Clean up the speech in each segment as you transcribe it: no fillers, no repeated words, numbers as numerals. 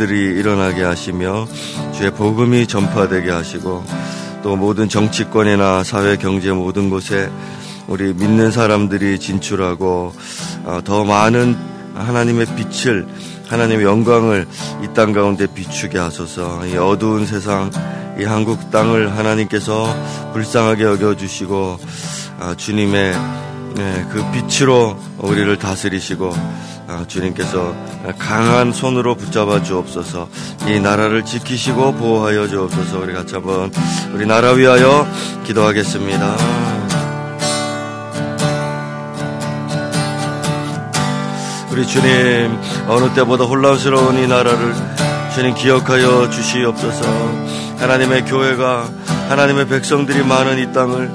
그들이 일어나게 하시며 주의 복음이 전파되게 하시고 또 모든 정치권이나 사회 경제 모든 곳에 우리 믿는 사람들이 진출하고 더 많은 하나님의 빛을 하나님의 영광을 이 땅 가운데 비추게 하소서. 이 어두운 세상 이 한국 땅을 하나님께서 불쌍하게 여겨주시고 주님의 그 빛으로 우리를 다스리시고 주님께서 강한 손으로 붙잡아 주옵소서. 이 나라를 지키시고 보호하여 주옵소서. 우리 같이 한번 우리 나라 위하여 기도하겠습니다. 우리 주님 어느 때보다 혼란스러운 이 나라를 주님 기억하여 주시옵소서. 하나님의 교회가 하나님의 백성들이 많은 이 땅을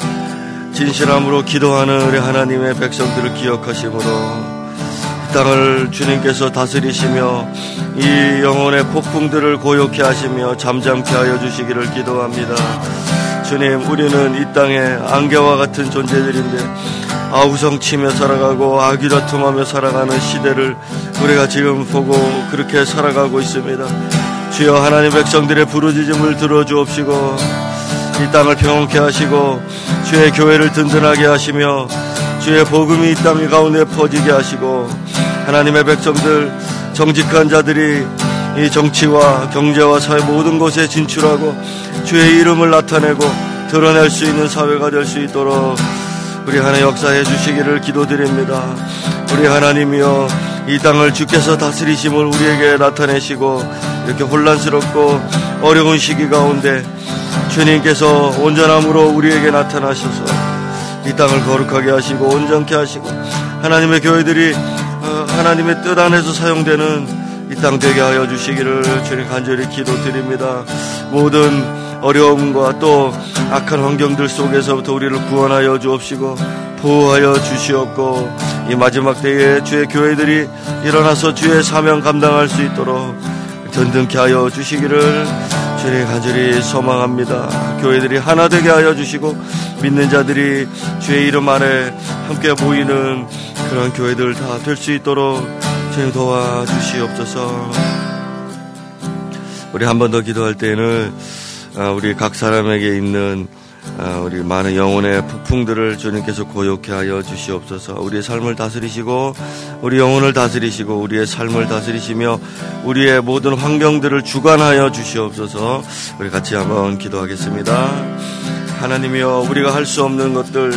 진실함으로 기도하는 우리 하나님의 백성들을 기억하심으로 땅을 주님께서 다스리시며 이 영혼의 폭풍들을 고요케 하시며 잠잠케 하여 주시기를 기도합니다. 주님 우리는 이 땅에 안개와 같은 존재들인데 아우성치며 살아가고 아귀다툼하며 살아가는 시대를 우리가 지금 보고 그렇게 살아가고 있습니다. 주여 하나님 백성들의 부르짖음을 들어주옵시고 이 땅을 평온케 하시고 주의 교회를 든든하게 하시며 주의 복음이 이 땅 가운데 퍼지게 하시고 하나님의 백성들 정직한 자들이 이 정치와 경제와 사회 모든 곳에 진출하고 주의 이름을 나타내고 드러낼 수 있는 사회가 될 수 있도록 우리 하나님 역사해 주시기를 기도드립니다. 우리 하나님이여 이 땅을 주께서 다스리심을 우리에게 나타내시고 이렇게 혼란스럽고 어려운 시기 가운데 주님께서 온전함으로 우리에게 나타나셔서 이 땅을 거룩하게 하시고 온전케 하시고 하나님의 교회들이 하나님의 뜻 안에서 사용되는 이 땅 되게 하여 주시기를 주님 간절히 기도드립니다. 모든 어려움과 또 악한 환경들 속에서부터 우리를 구원하여 주옵시고 보호하여 주시옵고 이 마지막 때에 주의 교회들이 일어나서 주의 사명 감당할 수 있도록 든든케 하여 주시기를 주님 간절히 소망합니다. 교회들이 하나 되게 하여 주시고 믿는 자들이 주의 이름 안에 함께 모이는 그런 교회들 다 될 수 있도록 주님 도와주시옵소서. 우리 한 번 더 기도할 때에는 우리 각 사람에게 있는 우리 많은 영혼의 폭풍들을 주님께서 고요케 하여 주시옵소서. 우리의 삶을 다스리시고 우리 영혼을 다스리시고 우리의 삶을 다스리시며 우리의 모든 환경들을 주관하여 주시옵소서. 우리 같이 한번 기도하겠습니다. 하나님이여 우리가 할 수 없는 것들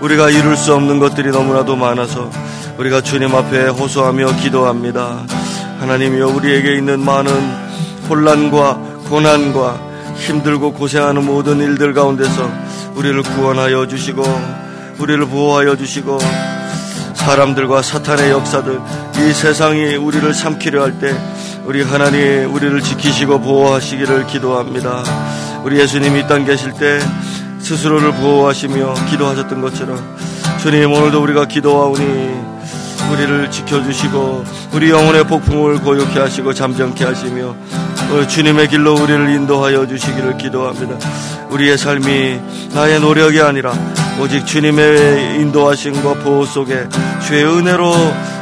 우리가 이룰 수 없는 것들이 너무나도 많아서 우리가 주님 앞에 호소하며 기도합니다. 하나님이여 우리에게 있는 많은 혼란과 고난과 힘들고 고생하는 모든 일들 가운데서 우리를 구원하여 주시고 우리를 보호하여 주시고 사람들과 사탄의 역사들 이 세상이 우리를 삼키려 할 때 우리 하나님 우리를 지키시고 보호하시기를 기도합니다. 우리 예수님이 이 땅 계실 때 스스로를 보호하시며 기도하셨던 것처럼 주님 오늘도 우리가 기도하오니 우리를 지켜주시고 우리 영혼의 폭풍을 고요케 하시고 잠잠케 하시며 주님의 길로 우리를 인도하여 주시기를 기도합니다. 우리의 삶이 나의 노력이 아니라 오직 주님의 인도하심과 보호 속에 주의 은혜로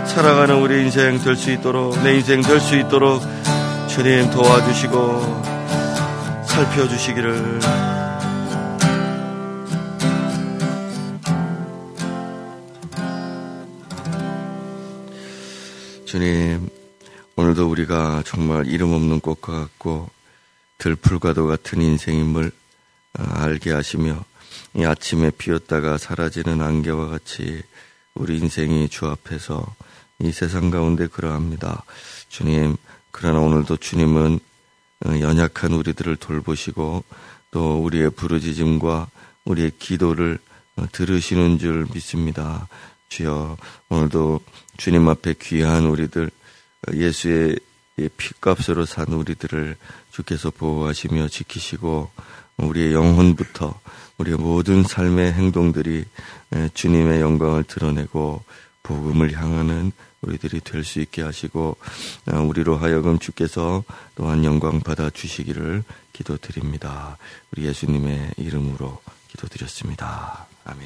살아가는 우리 인생 될 수 있도록 내 인생 될 수 있도록 주님 도와주시고 살펴주시기를 주님 오늘도 우리가 정말 이름 없는 꽃과 같고 들풀과도 같은 인생임을 알게 하시며 이 아침에 피었다가 사라지는 안개와 같이 우리 인생이 주 앞에서 이 세상 가운데 그러합니다. 주님 그러나 오늘도 주님은 연약한 우리들을 돌보시고 또 우리의 부르짖음과 우리의 기도를 들으시는 줄 믿습니다. 주여 오늘도 주님 앞에 귀한 우리들 예수의 피값으로 산 우리들을 주께서 보호하시며 지키시고 우리의 영혼부터 우리의 모든 삶의 행동들이 주님의 영광을 드러내고 복음을 향하는 우리들이 될 수 있게 하시고 우리로 하여금 주께서 또한 영광 받아 주시기를 기도드립니다. 우리 예수님의 이름으로 기도드렸습니다. 아멘.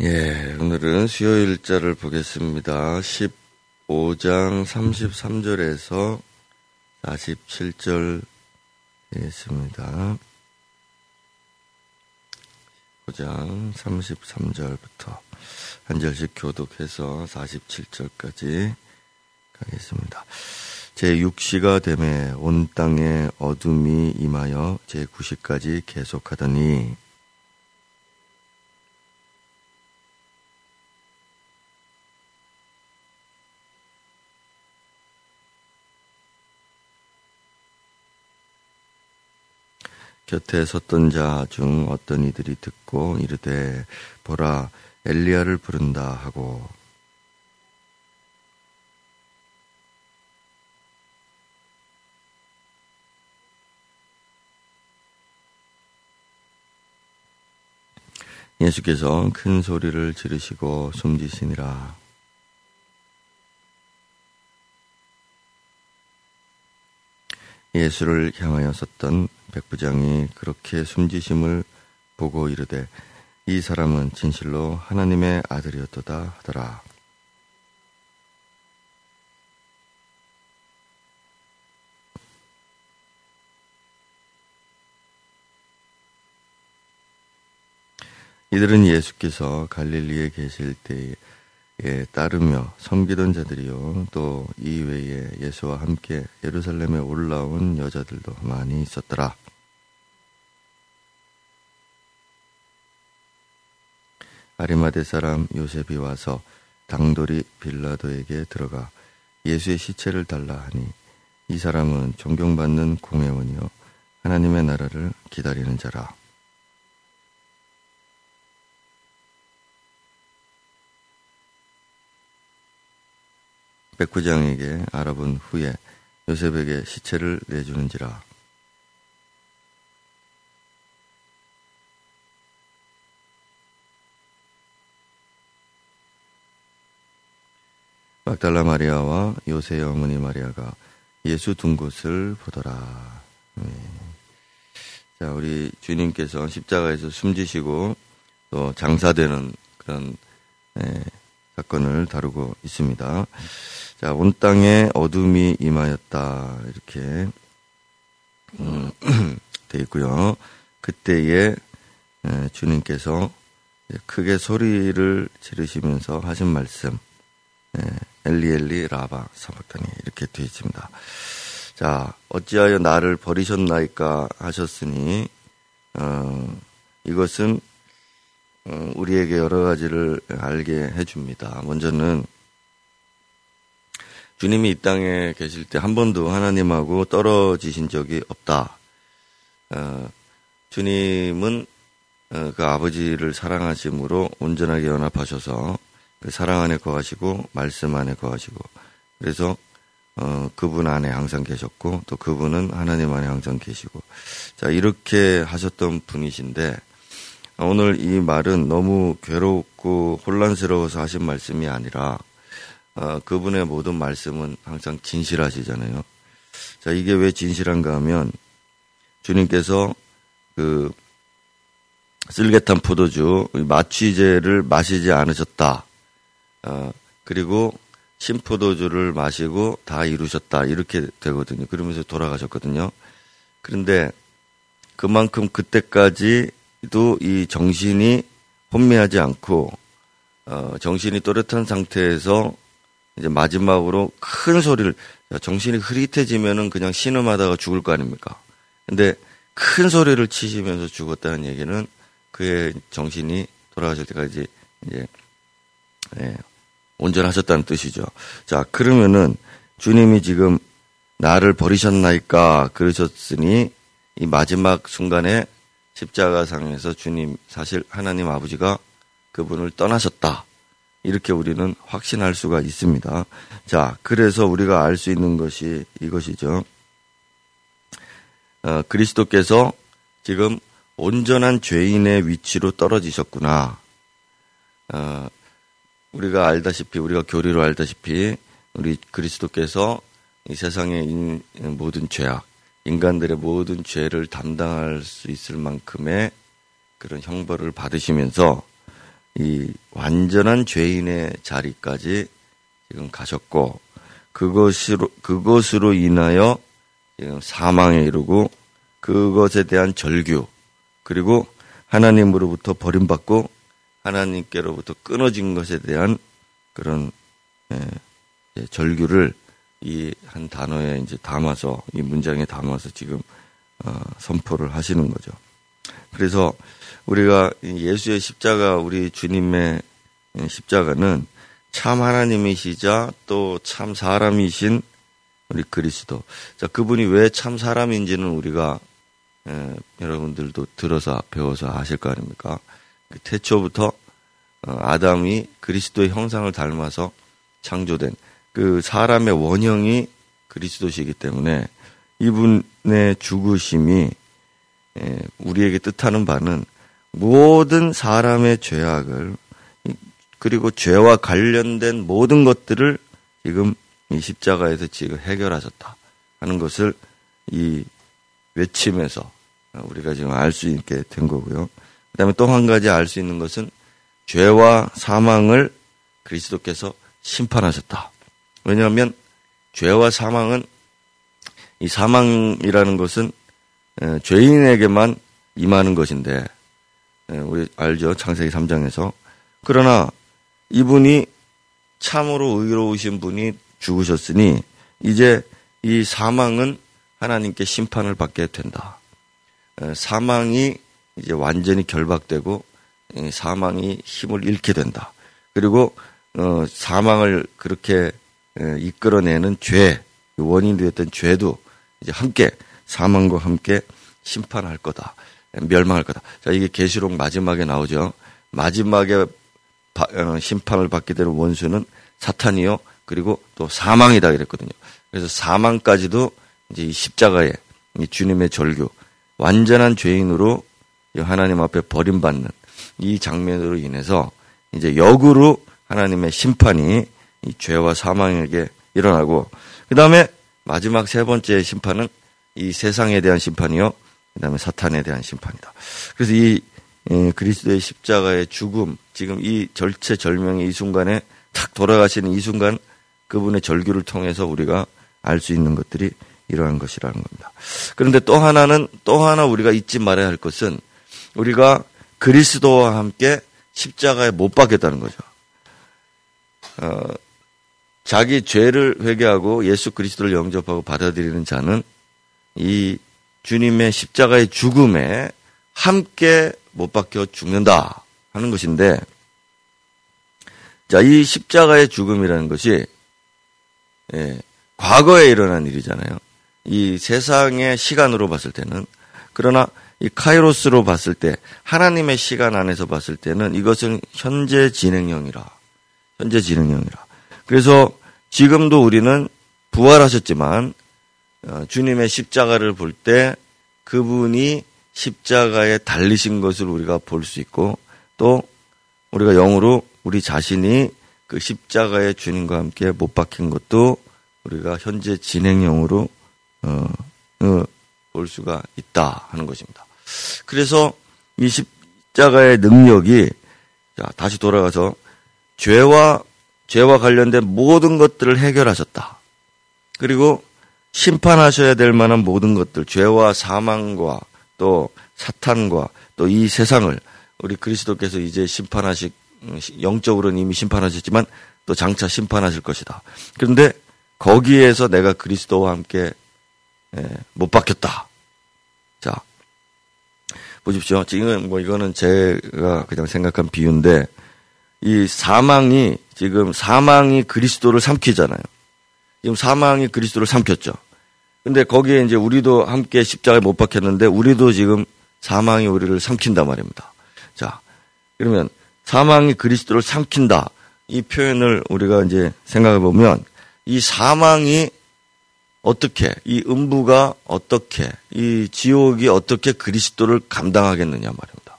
예, 오늘은 수요일자를 보겠습니다. 15장 33절에서 47절 있습니다. 15장 33절부터 한 절씩 교독해서 47절까지 가겠습니다. 제6시가 되매 온 땅에 어둠이 임하여 제9시까지 계속하더니 곁에 섰던 자 중 어떤 이들이 듣고 이르되 보라 엘리야를 부른다 하고 예수께서 큰 소리를 지르시고 숨지시니라. 예수를 향하여 섰던 백부장이 그렇게 숨지심을 보고 이르되 이 사람은 진실로 하나님의 아들이었도다 하더라. 이들은 예수께서 갈릴리에 계실 때에 따르며 섬기던 자들이요 또 이외에 예수와 함께 예루살렘에 올라온 여자들도 많이 있었더라. 아리마대 사람 요셉이 와서 당돌이 빌라도에게 들어가 예수의 시체를 달라 하니 이 사람은 존경받는 공회원이요 하나님의 나라를 기다리는 자라. 백부장에게 알아본 후에 요셉에게 시체를 내주는지라. 막달라 마리아와 요새의 어머니 마리아가 예수 둔 곳을 보더라. 자, 우리 주님께서 십자가에서 숨지시고 또 장사되는 그런 사건을 다루고 있습니다. 자, 온 땅에 어둠이 임하였다 이렇게 되어 있고요. 그때에 주님께서 크게 소리를 지르시면서 하신 말씀, 엘리엘리 라바 사박다니 이렇게 되어 있습니다. 자, 어찌하여 나를 버리셨나이까 하셨으니 이것은 우리에게 여러 가지를 알게 해줍니다. 먼저는 주님이 이 땅에 계실 때 한 번도 하나님하고 떨어지신 적이 없다. 주님은 그 아버지를 사랑하심으로 온전하게 연합하셔서 그 사랑 안에 거하시고 말씀 안에 거하시고 그래서 그분 안에 항상 계셨고 또 그분은 하나님 안에 항상 계시고 자 이렇게 하셨던 분이신데 오늘 이 말은 너무 괴롭고 혼란스러워서 하신 말씀이 아니라 그분의 모든 말씀은 항상 진실하시잖아요. 자, 이게 왜 진실한가 하면 주님께서 그 쓸개탄 포도주 마취제를 마시지 않으셨다. 그리고 신포도주를 마시고 다 이루셨다. 이렇게 되거든요. 그러면서 돌아가셨거든요. 그런데 그만큼 그때까지도 이 정신이 혼미하지 않고 정신이 또렷한 상태에서 이제 마지막으로 큰 소리를, 정신이 흐릿해지면은 그냥 신음하다가 죽을 거 아닙니까? 근데 큰 소리를 치시면서 죽었다는 얘기는 그의 정신이 돌아가실 때까지 이제, 온전하셨다는 뜻이죠. 자, 그러면은 주님이 지금 나를 버리셨나이까 그러셨으니 이 마지막 순간에 십자가상에서 주님, 사실 하나님 아버지가 그분을 떠나셨다. 이렇게 우리는 확신할 수가 있습니다. 자, 그래서 우리가 알 수 있는 것이 이것이죠. 그리스도께서 지금 온전한 죄인의 위치로 떨어지셨구나. 우리가 알다시피, 우리가 교리로 알다시피, 우리 그리스도께서 이 세상의 모든 죄악, 인간들의 모든 죄를 담당할 수 있을 만큼의 그런 형벌을 받으시면서 이 완전한 죄인의 자리까지 지금 가셨고, 그것으로 인하여 지금 사망에 이르고, 그것에 대한 절규, 그리고 하나님으로부터 버림받고 하나님께로부터 끊어진 것에 대한 그런 절규를 이 한 단어에 이제 담아서, 이 문장에 담아서 지금 선포를 하시는 거죠. 그래서 우리가 예수의 십자가, 우리 주님의 십자가는 참 하나님이시자 또 참 사람이신 우리 그리스도. 자, 그분이 왜 참 사람인지는 우리가 여러분들도 들어서 배워서 아실 거 아닙니까? 태초부터 아담이 그리스도의 형상을 닮아서 창조된 그 사람의 원형이 그리스도시기 때문에 이분의 죽으심이 우리에게 뜻하는 바는 모든 사람의 죄악을, 그리고 죄와 관련된 모든 것들을 지금 이 십자가에서 지금 해결하셨다 하는 것을 이 외침에서 우리가 지금 알 수 있게 된 거고요. 그 다음에 또 한 가지 알 수 있는 것은 죄와 사망을 그리스도께서 심판하셨다. 왜냐하면 죄와 사망은, 이 사망이라는 것은 죄인에게만 임하는 것인데, 우리 알죠? 창세기 3장에서. 그러나 이분이 참으로 의로우신 분이 죽으셨으니 이제 이 사망은 하나님께 심판을 받게 된다. 사망이 이제 완전히 결박되고 사망이 힘을 잃게 된다. 그리고 사망을 그렇게 이끌어내는 죄, 원인이 됐던 죄도 이제 함께 사망과 함께 심판할 거다, 멸망할 거다. 자, 이게 계시록 마지막에 나오죠. 마지막에 심판을 받게 되는 원수는 사탄이요, 그리고 또 사망이다 이랬거든요. 그래서 사망까지도 이제 이 십자가에 이 주님의 절규, 완전한 죄인으로 하나님 앞에 버림받는 이 장면으로 인해서 이제 역으로 하나님의 심판이 이 죄와 사망에게 일어나고, 그 다음에 마지막 세 번째 심판은 이 세상에 대한 심판이요, 그 다음에 사탄에 대한 심판이다. 그래서 이 그리스도의 십자가의 죽음, 지금 이 절체절명의 이 순간에 탁 돌아가시는 이 순간, 그분의 절규를 통해서 우리가 알 수 있는 것들이 이러한 것이라는 겁니다. 그런데 또 하나 우리가 잊지 말아야 할 것은, 우리가 그리스도와 함께 십자가에 못 박혔다는 거죠. 자기 죄를 회개하고 예수 그리스도를 영접하고 받아들이는 자는 이 주님의 십자가의 죽음에 함께 못 박혀 죽는다 하는 것인데, 자, 이 십자가의 죽음이라는 것이 과거에 일어난 일이잖아요. 이 세상의 시간으로 봤을 때는. 그러나 이 카이로스로 봤을 때, 하나님의 시간 안에서 봤을 때는 이것은 현재 진행형이라. 그래서 지금도 우리는 부활하셨지만 주님의 십자가를 볼 때 그분이 십자가에 달리신 것을 우리가 볼 수 있고, 또 우리가 영으로 우리 자신이 그 십자가에 주님과 함께 못 박힌 것도 우리가 현재 진행형으로 볼 수가 있다 하는 것입니다. 그래서 이 십자가의 능력이, 자, 다시 돌아가서 죄와 관련된 모든 것들을 해결하셨다. 그리고 심판하셔야 될 만한 모든 것들, 죄와 사망과 또 사탄과 또 이 세상을 우리 그리스도께서 이제 영적으로는 이미 심판하셨지만 또 장차 심판하실 것이다. 그런데 거기에서 내가 그리스도와 함께 못 박혔다. 자, 보십시오. 지금 뭐 이거는 제가 그냥 생각한 비유인데, 이 사망이 그리스도를 삼키잖아요. 지금 사망이 그리스도를 삼켰죠. 근데 거기에 이제 우리도 함께 십자가에 못 박혔는데, 우리도 지금 사망이 우리를 삼킨단 말입니다. 자, 그러면 사망이 그리스도를 삼킨다, 이 표현을 우리가 이제 생각해 보면, 이 사망이 어떻게, 이 음부가 어떻게, 이 지옥이 어떻게 그리스도를 감당하겠느냐 말입니다.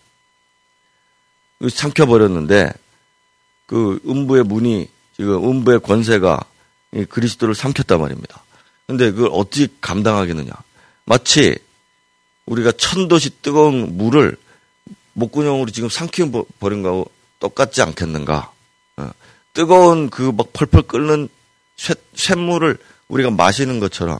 삼켜버렸는데, 그 음부의 문이, 지금 음부의 권세가 이 그리스도를 삼켰단 말입니다. 근데 그걸 어떻게 감당하겠느냐. 마치 우리가 1000도씨 뜨거운 물을 목구멍으로 지금 삼켜버린 거하고 똑같지 않겠는가. 뜨거운 그 막 펄펄 끓는 쇳물을 우리가 마시는 것처럼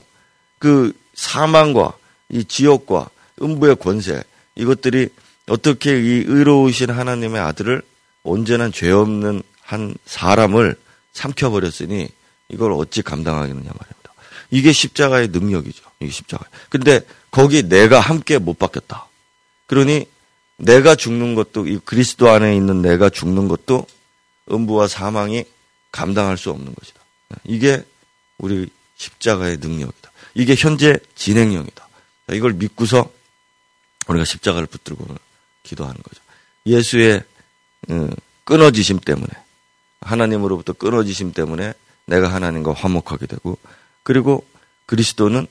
그 사망과 이 지옥과 음부의 권세, 이것들이 어떻게 이 의로우신 하나님의 아들을, 언제나 죄 없는 한 사람을 삼켜버렸으니 이걸 어찌 감당하겠느냐 말입니다. 이게 십자가의 능력이죠. 이게 십자가. 근데 거기 내가 함께 못 박혔다. 그러니 내가 죽는 것도, 이 그리스도 안에 있는 내가 죽는 것도 음부와 사망이 감당할 수 없는 것이다. 이게 우리 십자가의 능력이다. 이게 현재 진행형이다. 이걸 믿고서 우리가 십자가를 붙들고 기도하는 거죠. 예수의 끊어지심 때문에, 하나님으로부터 끊어지심 때문에 내가 하나님과 화목하게 되고, 그리고 그리스도는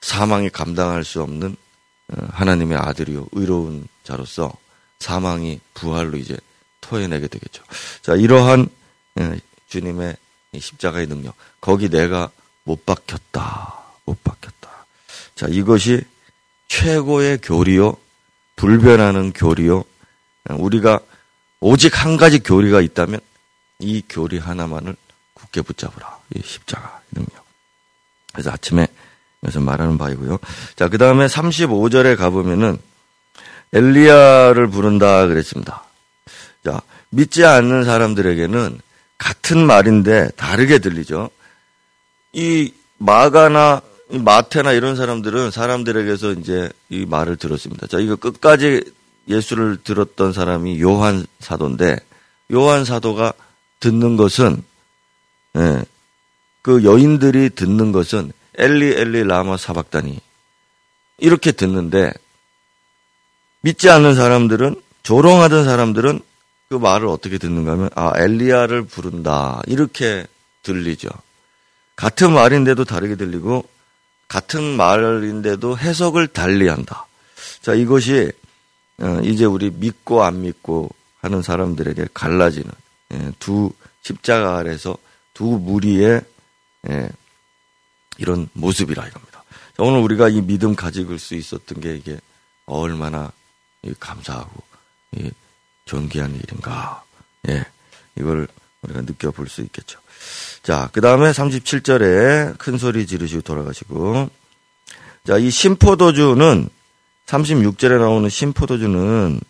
사망이 감당할 수 없는 하나님의 아들이요 의로운 자로서 사망이 부활로 이제 토해내게 되겠죠. 자, 이러한 주님의 십자가의 능력, 거기 내가 못 박혔다, 못 박혔다. 자, 이것이 최고의 교리요, 불변하는 교리요. 우리가 오직 한 가지 교리가 있다면 이 교리 하나만을 굳게 붙잡으라. 이 십자가 능력. 그래서 아침에 여기서 말하는 바이고요. 자, 그 다음에 35절에 가보면은 엘리야를 부른다 그랬습니다. 자, 믿지 않는 사람들에게는 같은 말인데 다르게 들리죠. 이 마가나 마태나 이런 사람들은 사람들에게서 이제 이 말을 들었습니다. 자, 이거 끝까지 예수를 들었던 사람이 요한 사도인데, 요한 사도가 듣는 것은, 예, 그 여인들이 듣는 것은 엘리 엘리 라마 사박다니 이렇게 듣는데, 믿지 않는 사람들은, 조롱하던 사람들은 그 말을 어떻게 듣는가 하면, 아, 엘리야를 부른다, 이렇게 들리죠. 같은 말인데도 다르게 들리고, 같은 말인데도 해석을 달리한다. 자, 이것이 이제 우리 믿고 안 믿고 하는 사람들에게 갈라지는 두 십자가 아래서 두 무리의 이런 모습이라 이겁니다. 자, 오늘 우리가 이 믿음 가지고 올 수 있었던 게 이게 얼마나 감사하고 존귀한 일인가. 예, 이걸 우리가 느껴볼 수 있겠죠. 자, 그 다음에 37절에 큰 소리 지르시고 돌아가시고. 자, 이 심포도주는, 36절에 나오는 심포도주는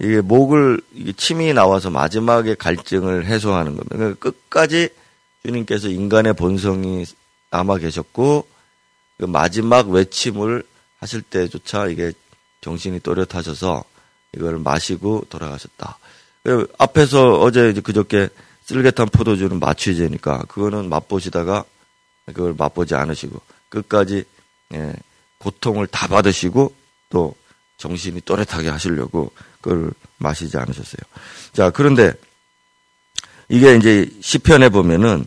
이게 목을, 이게 침이 나와서 마지막에 갈증을 해소하는 겁니다. 그러니까 끝까지 주님께서 인간의 본성이 남아 계셨고, 그 마지막 외침을 하실 때조차 이게 정신이 또렷하셔서 이걸 마시고 돌아가셨다. 앞에서 어제 이제 그저께 쓸개탄 포도주는 마취제니까 그거는 맛보시다가 그걸 맛보지 않으시고 끝까지, 예, 고통을 다 받으시고 또 정신이 또렷하게 하시려고 그걸 마시지 않으셨어요. 자, 그런데 이게 이제 시편에 보면은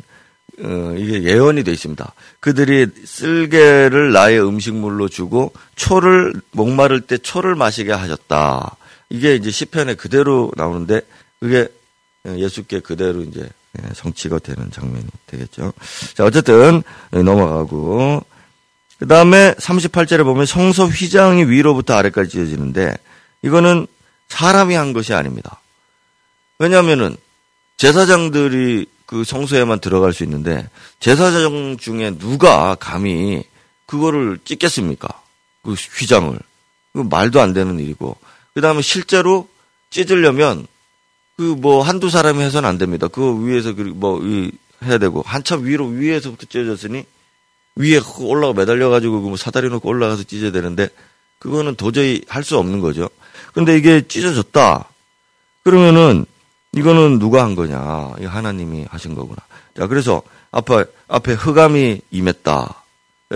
이게 예언이 돼 있습니다. 그들이 쓸개를 나의 음식물로 주고 초를, 목마를 때 초를 마시게 하셨다. 이게 이제 시편에 그대로 나오는데, 그게 예수께 그대로 이제 성취가 되는 장면이 되겠죠. 자, 어쨌든 넘어가고, 그 다음에 38절에 보면 성소 휘장이 위로부터 아래까지 찢어지는데, 이거는 사람이 한 것이 아닙니다. 왜냐하면은 제사장들이 그 성소에만 들어갈 수 있는데, 제사장 중에 누가 감히 그거를 찢겠습니까? 그 휘장을. 그 말도 안 되는 일이고, 그 다음에 실제로 찢으려면 그 뭐 한두 사람이 해서는 안 됩니다. 그거 위에서 뭐 해야 되고, 한참 위로, 위에서부터 찢어졌으니 위에 올라가 매달려가지고 뭐 사다리 놓고 올라가서 찢어야 되는데, 그거는 도저히 할 수 없는 거죠. 근데 이게 찢어졌다. 그러면은 이거는 누가 한 거냐? 이 하나님이 하신 거구나. 자, 그래서 앞에 흑암이 임했다.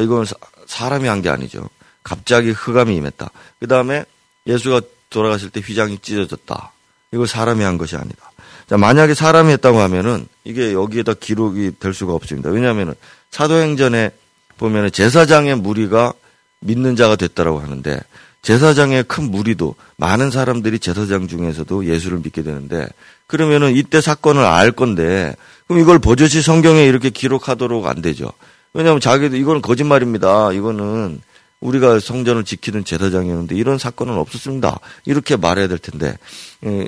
이건 사람이 한 게 아니죠. 갑자기 흑암이 임했다. 그 다음에 예수가 돌아가실 때 휘장이 찢어졌다. 이거 사람이 한 것이 아니다. 자, 만약에 사람이 했다고 하면은 이게 여기에다 기록이 될 수가 없습니다. 왜냐하면은 사도행전에 보면은 제사장의 무리가 믿는 자가 됐다라고 하는데, 제사장의 큰 무리도, 많은 사람들이 제사장 중에서도 예수를 믿게 되는데, 그러면은 이때 사건을 알 건데, 그럼 이걸 버젓이 성경에 이렇게 기록하도록 안 되죠. 왜냐하면 자기도 이건 거짓말입니다, 이거는 우리가 성전을 지키는 제사장이었는데 이런 사건은 없었습니다. 이렇게 말해야 될 텐데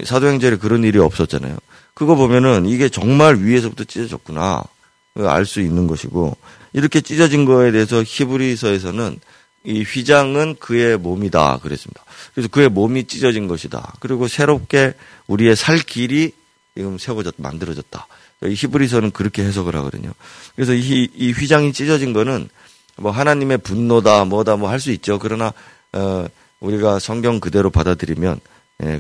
사도행전에 그런 일이 없었잖아요. 그거 보면은 이게 정말 위에서부터 찢어졌구나 알 수 있는 것이고, 이렇게 찢어진 거에 대해서 히브리서에서는 이 휘장은 그의 몸이다 그랬습니다. 그래서 그의 몸이 찢어진 것이다. 그리고 새롭게 우리의 살 길이 지금 세워졌 만들어졌다. 이 히브리서는 그렇게 해석을 하거든요. 그래서 이 휘장이 찢어진 거는 뭐 하나님의 분노다 뭐다 뭐 할 수 있죠. 그러나 우리가 성경 그대로 받아들이면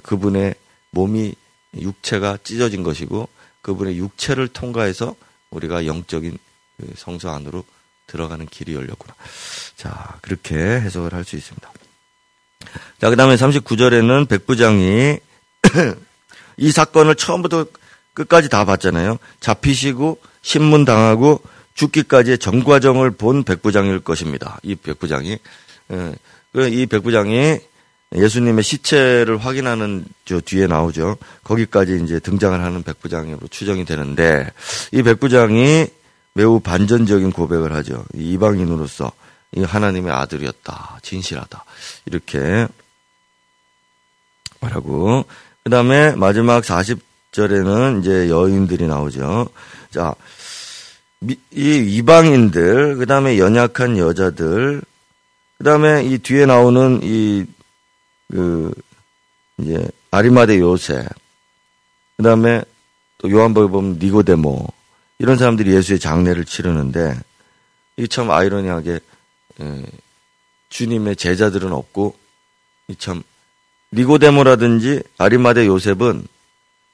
그분의 몸이 육체가 찢어진 것이고, 그분의 육체를 통과해서 우리가 영적인 성소 안으로 들어가는 길이 열렸구나. 자, 그렇게 해석을 할 수 있습니다. 자, 그 다음에 39절에는 백부장이 이 사건을 처음부터 끝까지 다 봤잖아요. 잡히시고 신문당하고 죽기까지의 전과정을 본 백부장일 것입니다. 이 백부장이 예수님의 시체를 확인하는 저 뒤에 나오죠. 거기까지 이제 등장을 하는 백부장으로 추정이 되는데, 이 백부장이 매우 반전적인 고백을 하죠. 이방인으로서 이 하나님의 아들이었다. 진실하다. 이렇게 말하고, 그 다음에 마지막 40절에는 이제 여인들이 나오죠. 자, 이 이방인들, 그 다음에 연약한 여자들, 그 다음에 이 뒤에 나오는 이제 아리마대 요셉, 그 다음에 또 요한복음 보면 니고데모, 이런 사람들이 예수의 장례를 치르는데, 이게 참 아이러니하게 주님의 제자들은 없고, 이 참 니고데모라든지 아리마대 요셉은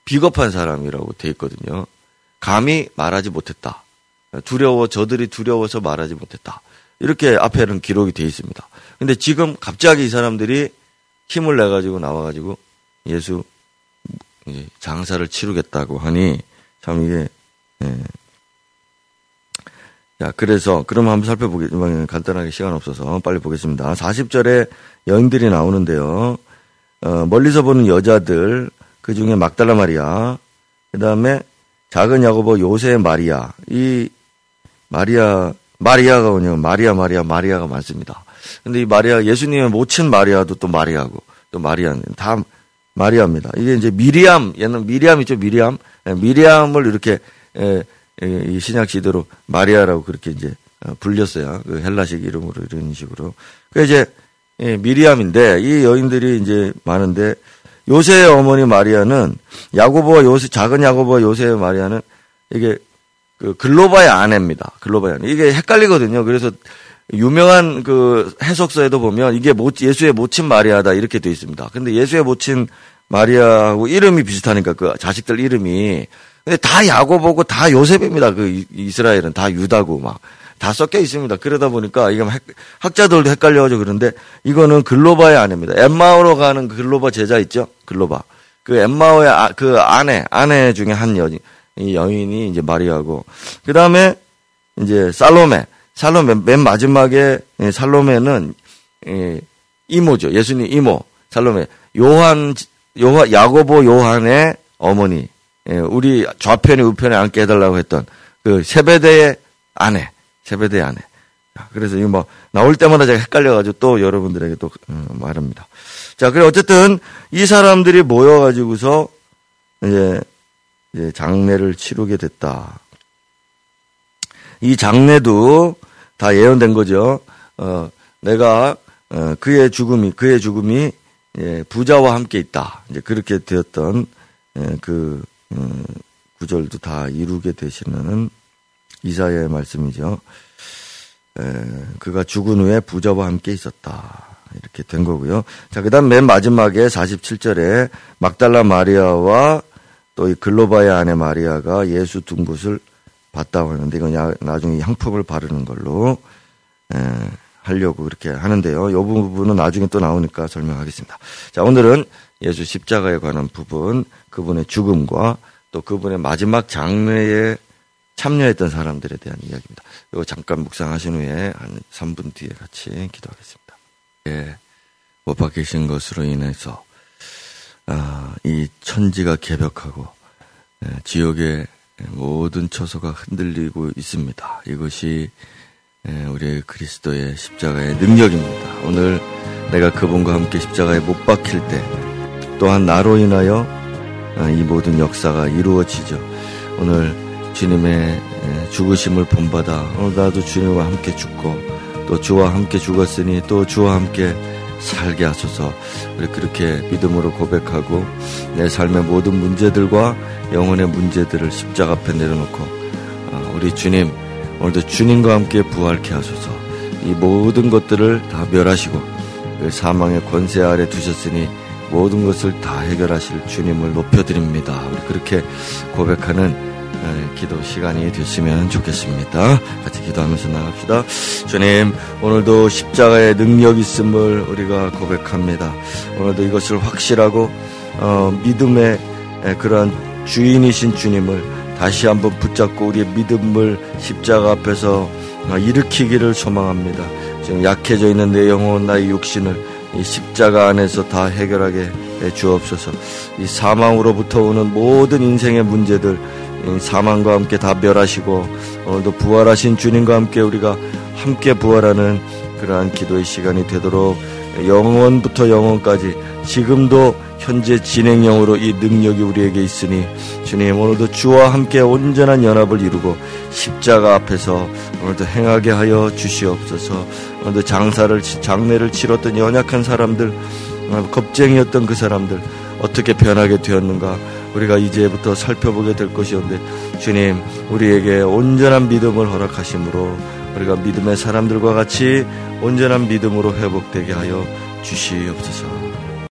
비겁한 사람이라고 돼 있거든요. 감히 말하지 못했다. 저들이 두려워서 말하지 못했다. 이렇게 앞에는 기록이 돼 있습니다. 근데 지금 갑자기 이 사람들이 힘을 내가지고 나와가지고 예수 장사를 치르겠다고 하니 참 이게, 자, 그래서 그럼 한번 살펴보겠지만 간단하게 시간 없어서 빨리 보겠습니다. 40절에 여인들이 나오는데요. 멀리서 보는 여자들, 그 중에 막달라 마리아, 그 다음에 작은 야고보 요새 마리아, 이 마리아가 뭐냐면 마리아가 많습니다. 근데 이 마리아, 예수님의 모친 마리아도 또 마리아고, 또 마리아는 다 마리아입니다. 이게 이제 미리암, 얘는 미리암이죠, 미리암. 미리암을 이렇게 이 신약 시대로 마리아라고 그렇게 이제 불렸어요. 그 헬라식 이름으로 이런 식으로. 그 이제 미리암인데 이 여인들이 이제 많은데, 요새의 어머니 마리아는 야고보와 요새, 작은 야고보와 요새의 마리아는 이게 그 글로바의 아내입니다. 글로바의 아내. 이게 헷갈리거든요. 그래서 유명한 그 해석서에도 보면 이게 예수의 모친 마리아다 이렇게 돼 있습니다. 근데 예수의 모친 마리아하고 이름이 비슷하니까 그 자식들 이름이. 근데 다 야고보고 다 요셉입니다. 그 이스라엘은 다 유다고 막 다 섞여 있습니다. 그러다 보니까 이게 학자들도 헷갈려가지고. 그런데 이거는 글로바의 아내입니다. 엠마오로 가는 글로바 제자 있죠? 글로바. 그 엠마오의 그 아내 중에 한 여인이 이제 마리아고. 그 다음에 이제 살로메, 맨 마지막에 살로메는 이모죠. 예수님 이모, 살로메. 야고보 요한의 어머니. 우리 좌편에 우편에 앉게 해달라고 했던 그 세배대의 아내. 그래서 이거 뭐 나올 때마다 제가 헷갈려가지고 또 여러분들에게 또 말합니다. 자, 그래 어쨌든 이 사람들이 모여가지고서 이제 장례를 치르게 됐다. 이 장례도 다 예언된 거죠. 그의 죽음이 부자와 함께 있다. 이제 그렇게 되었던 구절도 다 이루게 되시는 이사야의 말씀이죠. 그가 죽은 후에 부자와 함께 있었다. 이렇게 된 거고요. 자, 그다음 맨 마지막에 47절에 막달라 마리아와 또 이 글로바의 아내 마리아가 예수 둔 곳을 봤다고 하는데, 이건 나중에 향품을 바르는 걸로 하려고 이렇게 하는데요. 이 부분은 나중에 또 나오니까 설명하겠습니다. 자, 오늘은 예수 십자가에 관한 부분, 그분의 죽음과 또 그분의 마지막 장례에 참여했던 사람들에 대한 이야기입니다. 이거 잠깐 묵상하신 후에 한 3분 뒤에 같이 기도하겠습니다. 못 박히신 것으로 인해서 이 천지가 개벽하고 지옥의 모든 처소가 흔들리고 있습니다. 이것이 우리 그리스도의 십자가의 능력입니다. 오늘 내가 그분과 함께 십자가에 못 박힐 때 또한 나로 인하여 이 모든 역사가 이루어지죠. 오늘 주님의 죽으심을 본받아 오늘 나도 주님과 함께 죽고 또 주와 함께 죽었으니 또 주와 함께 살게 하소서. 우리 그렇게 믿음으로 고백하고 내 삶의 모든 문제들과 영혼의 문제들을 십자가 앞에 내려놓고 우리 주님 오늘도 주님과 함께 부활케 하소서. 이 모든 것들을 다 멸하시고 그 사망의 권세 아래 두셨으니 모든 것을 다 해결하실 주님을 높여드립니다. 우리 그렇게 고백하는 기도 시간이 됐으면 좋겠습니다. 같이 기도하면서 나갑시다. 주님, 오늘도 십자가의 능력 있음을 우리가 고백합니다. 오늘도 이것을 확실하고 믿음의 그러한 주인이신 주님을 다시 한번 붙잡고 우리의 믿음을 십자가 앞에서 일으키기를 소망합니다. 지금 약해져 있는 내 영혼, 나의 육신을 이 십자가 안에서 다 해결하게 주옵소서. 이 사망으로부터 오는 모든 인생의 문제들 사망과 함께 다 멸하시고 오늘도 부활하신 주님과 함께 우리가 함께 부활하는 그러한 기도의 시간이 되도록 영원부터 영원까지 지금도 현재 진행형으로 이 능력이 우리에게 있으니 주님 오늘도 주와 함께 온전한 연합을 이루고 십자가 앞에서 오늘도 행하게 하여 주시옵소서. 오늘도 장례를 치렀던 연약한 사람들, 겁쟁이였던 그 사람들 어떻게 변하게 되었는가 우리가 이제부터 살펴보게 될 것이었는데 주님 우리에게 온전한 믿음을 허락하심으로 우리가 믿음의 사람들과 같이 온전한 믿음으로 회복되게 하여 주시옵소서.